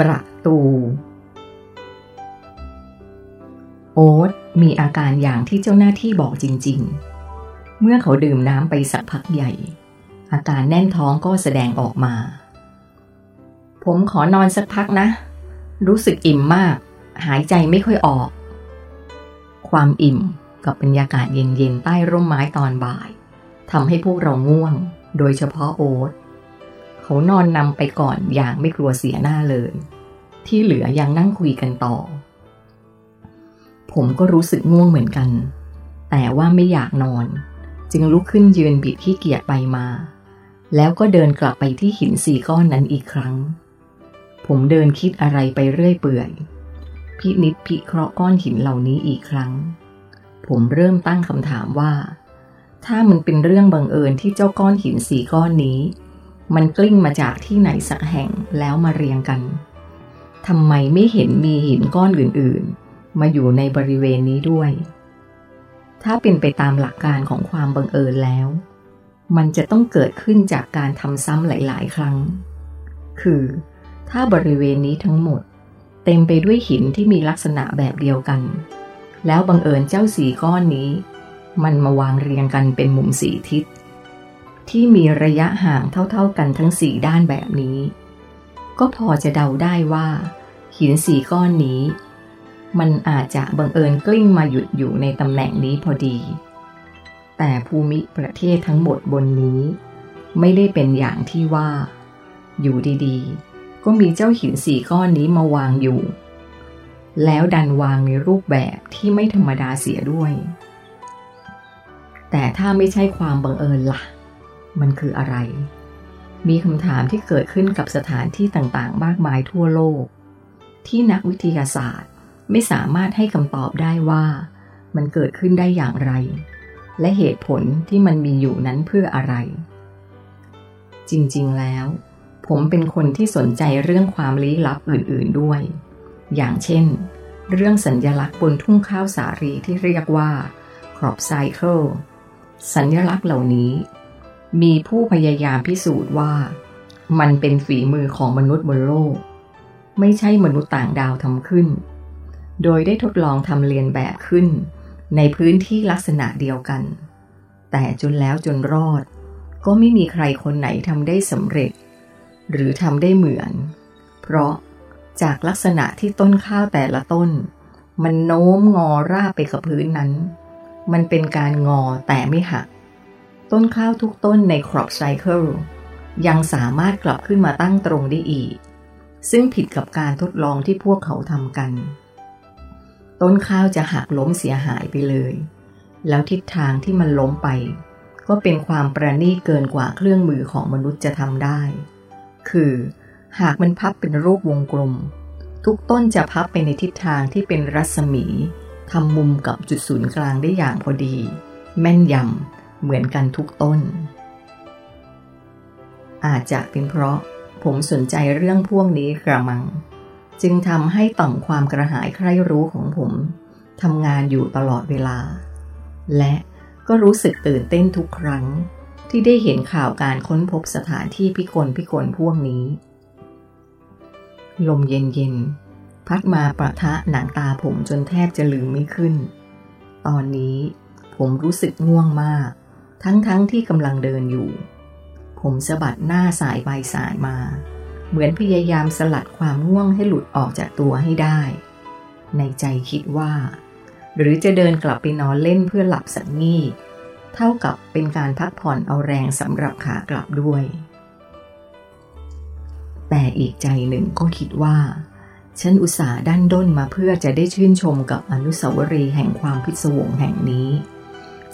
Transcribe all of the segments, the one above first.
ประตูโอ๊ตมีอาการอย่างที่เจ้าหน้าที่บอกจริงๆเมื่อเขาดื่มน้ำไปสักพักใหญ่อาการแน่นท้องก็แสดงออกมาผมขอนอนสักพักนะรู้สึกอิ่มมากหายใจไม่ค่อยออกความอิ่มกับบรรยากาศเย็นๆใต้ร่มไม้ตอนบ่ายทำให้พวกเราง่วงโดยเฉพาะโอ๊ตเขานอนนำไปก่อนอย่างไม่กลัวเสียหน้าเลยที่เหลือยังนั่งคุยกันต่อผมก็รู้สึกง่วงเหมือนกันแต่ว่าไม่อยากนอนจึงลุกขึ้นยืนบิดขี้เกียจไปมาแล้วก็เดินกลับไปที่หินสี่ก้อนนั้นอีกครั้งผมเดินคิดอะไรไปเรื่อยเปื่อยพินิจพิเคราะห์ก้อนหินเหล่านี้อีกครั้งผมเริ่มตั้งคำถามว่าถ้ามันเป็นเรื่องบังเอิญที่เจ้าก้อนหินสี่ก้อนนี้มันกลิ้งมาจากที่ไหนสักแห่งแล้วมาเรียงกันทำไมไม่เห็นมีหินก้อนอื่นๆมาอยู่ในบริเวณนี้ด้วยถ้าเป็นไปตามหลักการของความบังเอิญแล้วมันจะต้องเกิดขึ้นจากการทำซ้ำหลายๆครั้งคือถ้าบริเวณนี้ทั้งหมดเต็มไปด้วยหินที่มีลักษณะแบบเดียวกันแล้วบังเอิญเจ้าสี่ก้อนนี้มันมาวางเรียงกันเป็นมุมสี่ทิศที่มีระยะห่างเท่าๆกันทั้งสี่ด้านแบบนี้ก็พอจะเดาได้ว่าหินสี่ก้อนนี้มันอาจจะบังเอิญกลิ้งมาหยุดอยู่ในตำแหน่งนี้พอดีแต่ภูมิประเทศทั้งหมดบนนี้ไม่ได้เป็นอย่างที่ว่าอยู่ดีๆก็มีเจ้าหินสี่ก้อนนี้มาวางอยู่แล้วดันวางในรูปแบบที่ไม่ธรรมดาเสียด้วยแต่ถ้าไม่ใช่ความบังเอิญล่ะมันคืออะไรมีคำถามที่เกิดขึ้นกับสถานที่ต่างๆมากมายทั่วโลกที่นักวิทยาศาสตร์ไม่สามารถให้คำตอบได้ว่ามันเกิดขึ้นได้อย่างไรและเหตุผลที่มันมีอยู่นั้นเพื่ออะไรจริงๆแล้วผมเป็นคนที่สนใจเรื่องความลี้ลับอื่นๆด้วยอย่างเช่นเรื่องสัญลักษณ์บนทุ่งข้าวสาลีที่เรียกว่าครอบไซเคิลสัญลักษณ์เหล่านี้มีผู้พยายามพิสูจน์ว่ามันเป็นฝีมือของมนุษย์บนโลกไม่ใช่มนุษย์ต่างดาวทำขึ้นโดยได้ทดลองทำเลียนแบบขึ้นในพื้นที่ลักษณะเดียวกันแต่จนแล้วจนรอดก็ไม่มีใครคนไหนทำได้สำเร็จหรือทำได้เหมือนเพราะจากลักษณะที่ต้นข้าวแต่ละต้นมันโน้มงอราบไปกับพื้นนั้นมันเป็นการงอแต่ไม่หักต้นข้าวทุกต้นใน crop cycle ยังสามารถกลับขึ้นมาตั้งตรงได้อีกซึ่งผิดกับการทดลองที่พวกเขาทำกันต้นข้าวจะหักล้มเสียหายไปเลยแล้วทิศทางที่มันล้มไปก็เป็นความประณีตเกินกว่าเครื่องมือของมนุษย์จะทำได้คือหากมันพับเป็นรูปวงกลมทุกต้นจะพับไปในทิศทางที่เป็นรัศมีทำมุมกับจุดศูนย์กลางได้อย่างพอดีแม่นยำเหมือนกันทุกต้นอาจจะเป็นเพราะผมสนใจเรื่องพวกนี้กระมังจึงทำให้ต่อมความกระหายใคร่รู้ของผมทำงานอยู่ตลอดเวลาและก็รู้สึกตื่นเต้นทุกครั้งที่ได้เห็นข่าวการค้นพบสถานที่พิกลพวกนี้ลมเย็นๆพัดมาประทะหนังตาผมจนแทบจะลืมไม่ขึ้นตอนนี้ผมรู้สึกง่วงมากทั้งที่กำลังเดินอยู่ผมสะบัดหน้าสายไปสายมาเหมือนพยายามสลัดความง่วงให้หลุดออกจากตัวให้ได้ในใจคิดว่าหรือจะเดินกลับไปนอนเล่นเพื่อหลับสักงี่เท่ากับเป็นการพักผ่อนเอาแรงสำหรับขากลับด้วยแต่อีกใจหนึ่งก็คิดว่าฉันอุตส่าห์ดั้นด้นมาเพื่อจะได้ชื่นชมกับอนุสาวรีย์แห่งความพิศวงแห่งนี้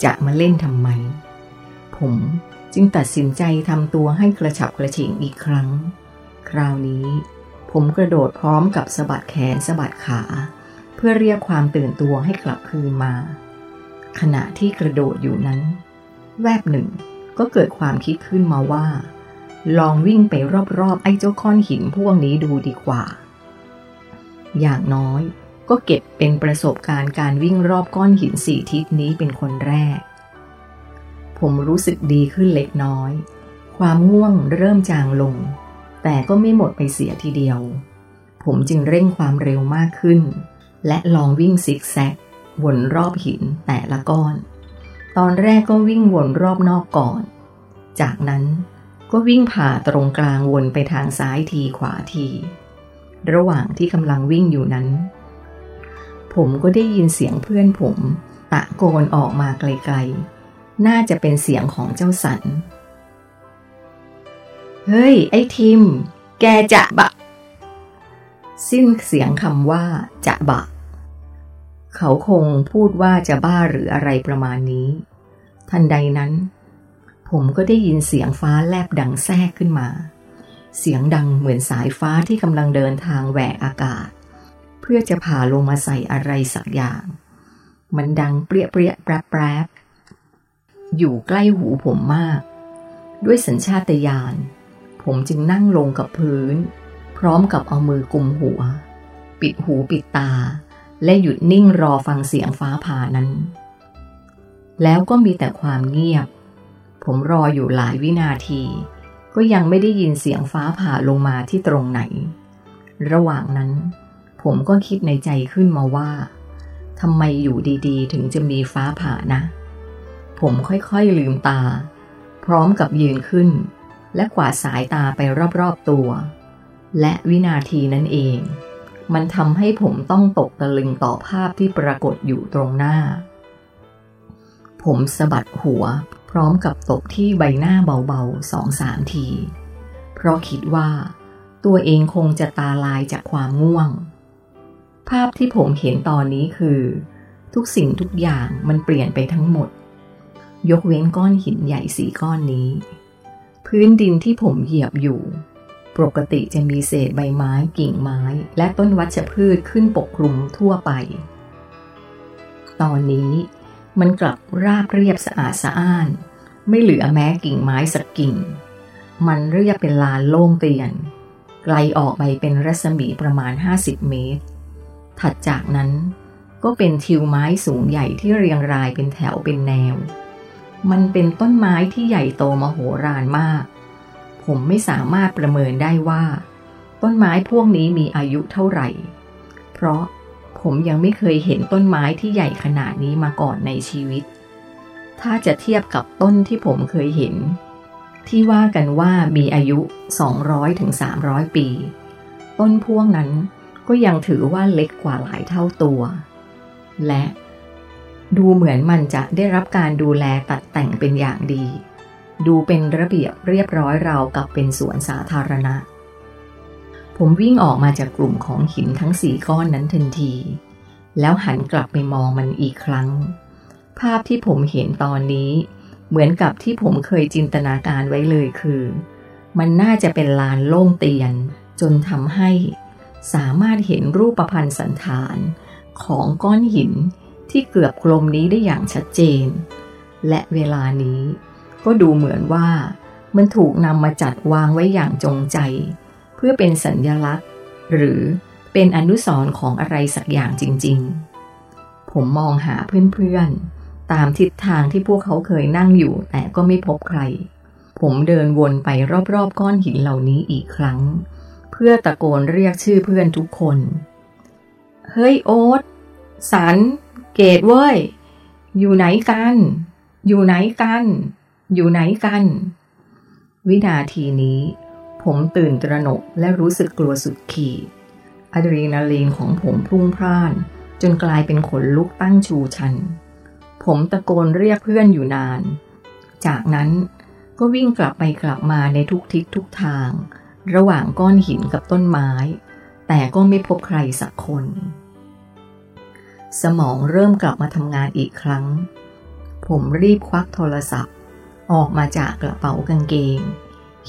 จะมาเล่นทำไมผมจึงตัดสินใจทำตัวให้กระฉับกระเฉงอีกครั้งคราวนี้ผมกระโดดพร้อมกับสะบัดแขนสะบัดขาเพื่อเรียกความตื่นตัวให้กลับคืนมาขณะที่กระโดดอยู่นั้นแวบหนึ่งก็เกิดความคิดขึ้นมาว่าลองวิ่งไปรอบๆไอ้เจ้าก้อนหินพวกนี้ดูดีกว่าอย่างน้อยก็เก็บเป็นประสบการณ์การวิ่งรอบก้อนหินสี่ทิศนี้เป็นคนแรกผมรู้สึกดีขึ้นเล็กน้อยความง่วงเริ่มจางลงแต่ก็ไม่หมดไปเสียทีเดียวผ ผมจึงเร่งความเร็วมากขึ้นและลองวิ่งซิกแซกวนรอบหินแต่ละก้อนตอนแรกก็วิ่งวนรอบนอกก่อนจากนั้นก็วิ่งผ่าตรงกลางวนไปทางซ้ายทีขวาทีระหว่างที่กำลังวิ่งอยู่นั้นผมก็ได้ยินเสียงเพื่อนผมตะโกนออกมาไกลๆน่าจะเป็นเสียงของเจ้าสันเฮ้ยไอ้ทิมแกจะบะสิ้นเสียงคำว่าจะบะเขาคงพูดว่าจะบ้าหรืออะไรประมาณนี้ทันใดนั้นผมก็ได้ยินเสียงฟ้าแลบดังแทรกขึ้นมาเสียงดังเหมือนสายฟ้าที่กำลังเดินทางแหวกอากาศเพื่อจะผ่าลงมาใส่อะไรสักอย่างมันดังเปรี้ยเปรี้ยแปรแปรอยู่ใกล้หูผมมากด้วยสัญชาตญาณผมจึงนั่งลงกับพื้นพร้อมกับเอามือกุมหัวปิดหูปิดตาและหยุดนิ่งรอฟังเสียงฟ้าผ่านั้นแล้วก็มีแต่ความเงียบผมรออยู่หลายวินาทีก็ยังไม่ได้ยินเสียงฟ้าผ่าลงมาที่ตรงไหนระหว่างนั้นผมก็คิดในใจขึ้นมาว่าทำไมอยู่ดีๆถึงจะมีฟ้าผ่านะผมค่อยๆลืมตาพร้อมกับยืนขึ้นและกวาดสายตาไปรอบๆตัวและวินาทีนั้นเองมันทำให้ผมต้องตกตะลึงต่อภาพที่ปรากฏอยู่ตรงหน้าผมสะบัดหัวพร้อมกับตบที่ใบหน้าเบาๆ 2-3 ทีเพราะคิดว่าตัวเองคงจะตาลายจากความง่วงภาพที่ผมเห็นตอนนี้คือทุกสิ่งทุกอย่างมันเปลี่ยนไปทั้งหมดยกเว้นก้อนหินใหญ่สีก้อนนี้พื้นดินที่ผมเหยียบอยู่ปกติจะมีเศษใบไม้กิ่งไม้และต้นวัชพืชขึ้นปกคลุมทั่วไปตอนนี้มันกลับราบเรียบสะอาดสะอ้านไม่เหลือแม้กิ่งไม้สักกิ่งมันเรียบเป็นลานโล่งเตียนไกลออกไปเป็นรัศมีประมาณ50เมตรถัดจากนั้นก็เป็นทิวไม้สูงใหญ่ที่เรียงรายเป็นแถวเป็นแนวมันเป็นต้นไม้ที่ใหญ่โตมโหฬารมากผมไม่สามารถประเมินได้ว่าต้นไม้พวกนี้มีอายุเท่าไหร่เพราะผมยังไม่เคยเห็นต้นไม้ที่ใหญ่ขนาดนี้มาก่อนในชีวิตถ้าจะเทียบกับต้นที่ผมเคยเห็นที่ว่ากันว่ามีอายุ 200-300 ปีต้นพวกนั้นก็ยังถือว่าเล็กกว่าหลายเท่าตัวและดูเหมือนมันจะได้รับการดูแลตัดแต่งเป็นอย่างดีดูเป็นระเบียบเรียบร้อยราวกับเป็นสวนสาธารณะผมวิ่งออกมาจากกลุ่มของหินทั้งสี่ก้อนนั้นทันทีแล้วหันกลับไปมองมันอีกครั้งภาพที่ผมเห็นตอนนี้เหมือนกับที่ผมเคยจินตนาการไว้เลยคือมันน่าจะเป็นลานโล่งเตียนจนทำให้สามารถเห็นรูปพรรณสันฐานของก้อนหินที่เกือบกลมนี้ได้อย่างชัดเจนและเวลานี้ก็ดูเหมือนว่ามันถูกนำมาจัดวางไว้อย่างจงใจเพื่อเป็นสัญลักษณ์หรือเป็นอนุสรณ์ของอะไรสักอย่างจริงๆผมมองหาเพื่อนๆตามทิศทางที่พวกเขาเคยนั่งอยู่แต่ก็ไม่พบใครผมเดินวนไปรอบๆก้อนหินเหล่านี้อีกครั้งเพื่อตะโกนเรียกชื่อเพื่อนทุกคนเฮ้ยโอ๊ตสันเกตเว้ยอยู่ไหนกันอยู่ไหนกันอยู่ไหนกันวินาทีนี้ผมตื่นตระหนกและรู้สึกกลัวสุดขีดอะดรีนาลีนของผมพุ่งพล่านจนกลายเป็นขนลุกตั้งชูชันผมตะโกนเรียกเพื่อนอยู่นานจากนั้นก็วิ่งกลับไปกลับมาในทุกทิศทุกทางระหว่างก้อนหินกับต้นไม้แต่ก็ไม่พบใครสักคนสมองเริ่มกลับมาทำงานอีกครั้งผมรีบควักโทรศัพท์ออกมาจากกระเป๋ากางเกง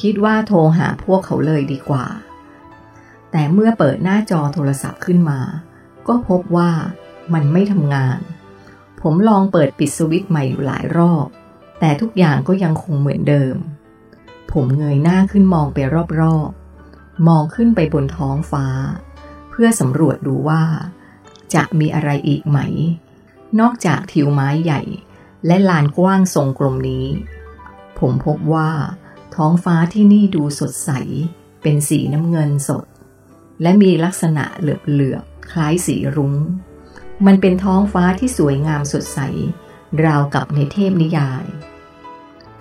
คิดว่าโทรหาพวกเขาเลยดีกว่าแต่เมื่อเปิดหน้าจอโทรศัพท์ขึ้นมาก็พบว่ามันไม่ทำงานผมลองเปิดปิดสวิตช์ใหม่อยู่หลายรอบแต่ทุกอย่างก็ยังคงเหมือนเดิมผมเงยหน้าขึ้นมองไปรอบๆมองขึ้นไปบนท้องฟ้าเพื่อสำรวจดูว่าจะมีอะไรอีกไหมนอกจากทิวไม้ใหญ่และลานกว้างทรงกลมนี้ผมพบว่าท้องฟ้าที่นี่ดูสดใสเป็นสีน้ำเงินสด และมีลักษณะเหลือบๆคล้ายสีรุ้งมันเป็นท้องฟ้าที่สวยงามสดใสราวกับในเทพนิยาย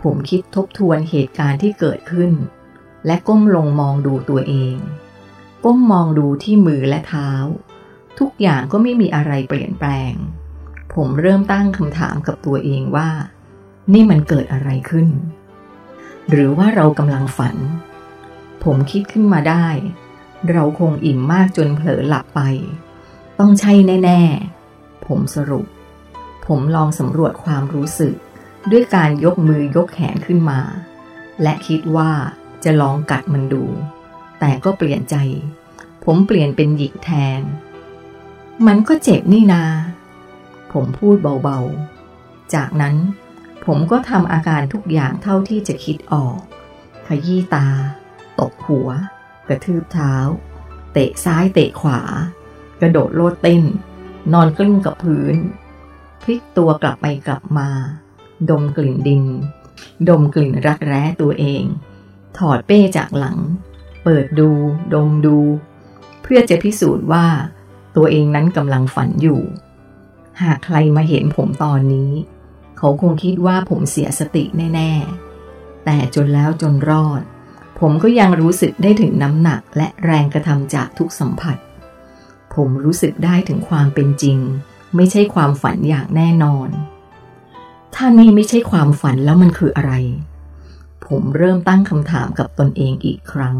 ผมคิดทบทวนเหตุการณ์ที่เกิดขึ้นและก้มลงมองดูตัวเองก้มมองดูที่มือและเท้าทุกอย่างก็ไม่มีอะไรเปลี่ยนแปลงผมเริ่มตั้งคำถามกับตัวเองว่านี่มันเกิดอะไรขึ้นหรือว่าเรากำลังฝันผมคิดขึ้นมาได้เราคงอิ่มมากจนเผลอหลับไปต้องใช่แน่ๆผมสรุปผมลองสำรวจความรู้สึกด้วยการยกมือยกแขนขึ้นมาและคิดว่าจะลองกัดมันดูแต่ก็เปลี่ยนใจผมเปลี่ยนเป็นหยิกแทนมันก็เจ็บนี่นาผมพูดเบาๆจากนั้นผมก็ทำอาการทุกอย่างเท่าที่จะคิดออกขยี้ตาตบหัวกระทืบเท้าเตะซ้ายเตะขวากระโดดโลดเต้นนอนกลิ้งกับพื้นพลิกตัวกลับไปกลับมาดมกลิ่นดินดมกลิ่นรักแร้ตัวเองถอดเป้จากหลังเปิดดูดมดูเพื่อจะพิสูจน์ว่าตัวเองนั้นกำลังฝันอยู่หากใครมาเห็นผมตอนนี้เขาคงคิดว่าผมเสียสติแน่ๆแต่จนแล้วจนรอดผมก็ยังรู้สึกได้ถึงน้ำหนักและแรงกระทำจากทุกสัมผัสผมรู้สึกได้ถึงความเป็นจริงไม่ใช่ความฝันอย่างแน่นอนถ้านี่ไม่ใช่ความฝันแล้วมันคืออะไรผมเริ่มตั้งคำถามกับตนเองอีกครั้ง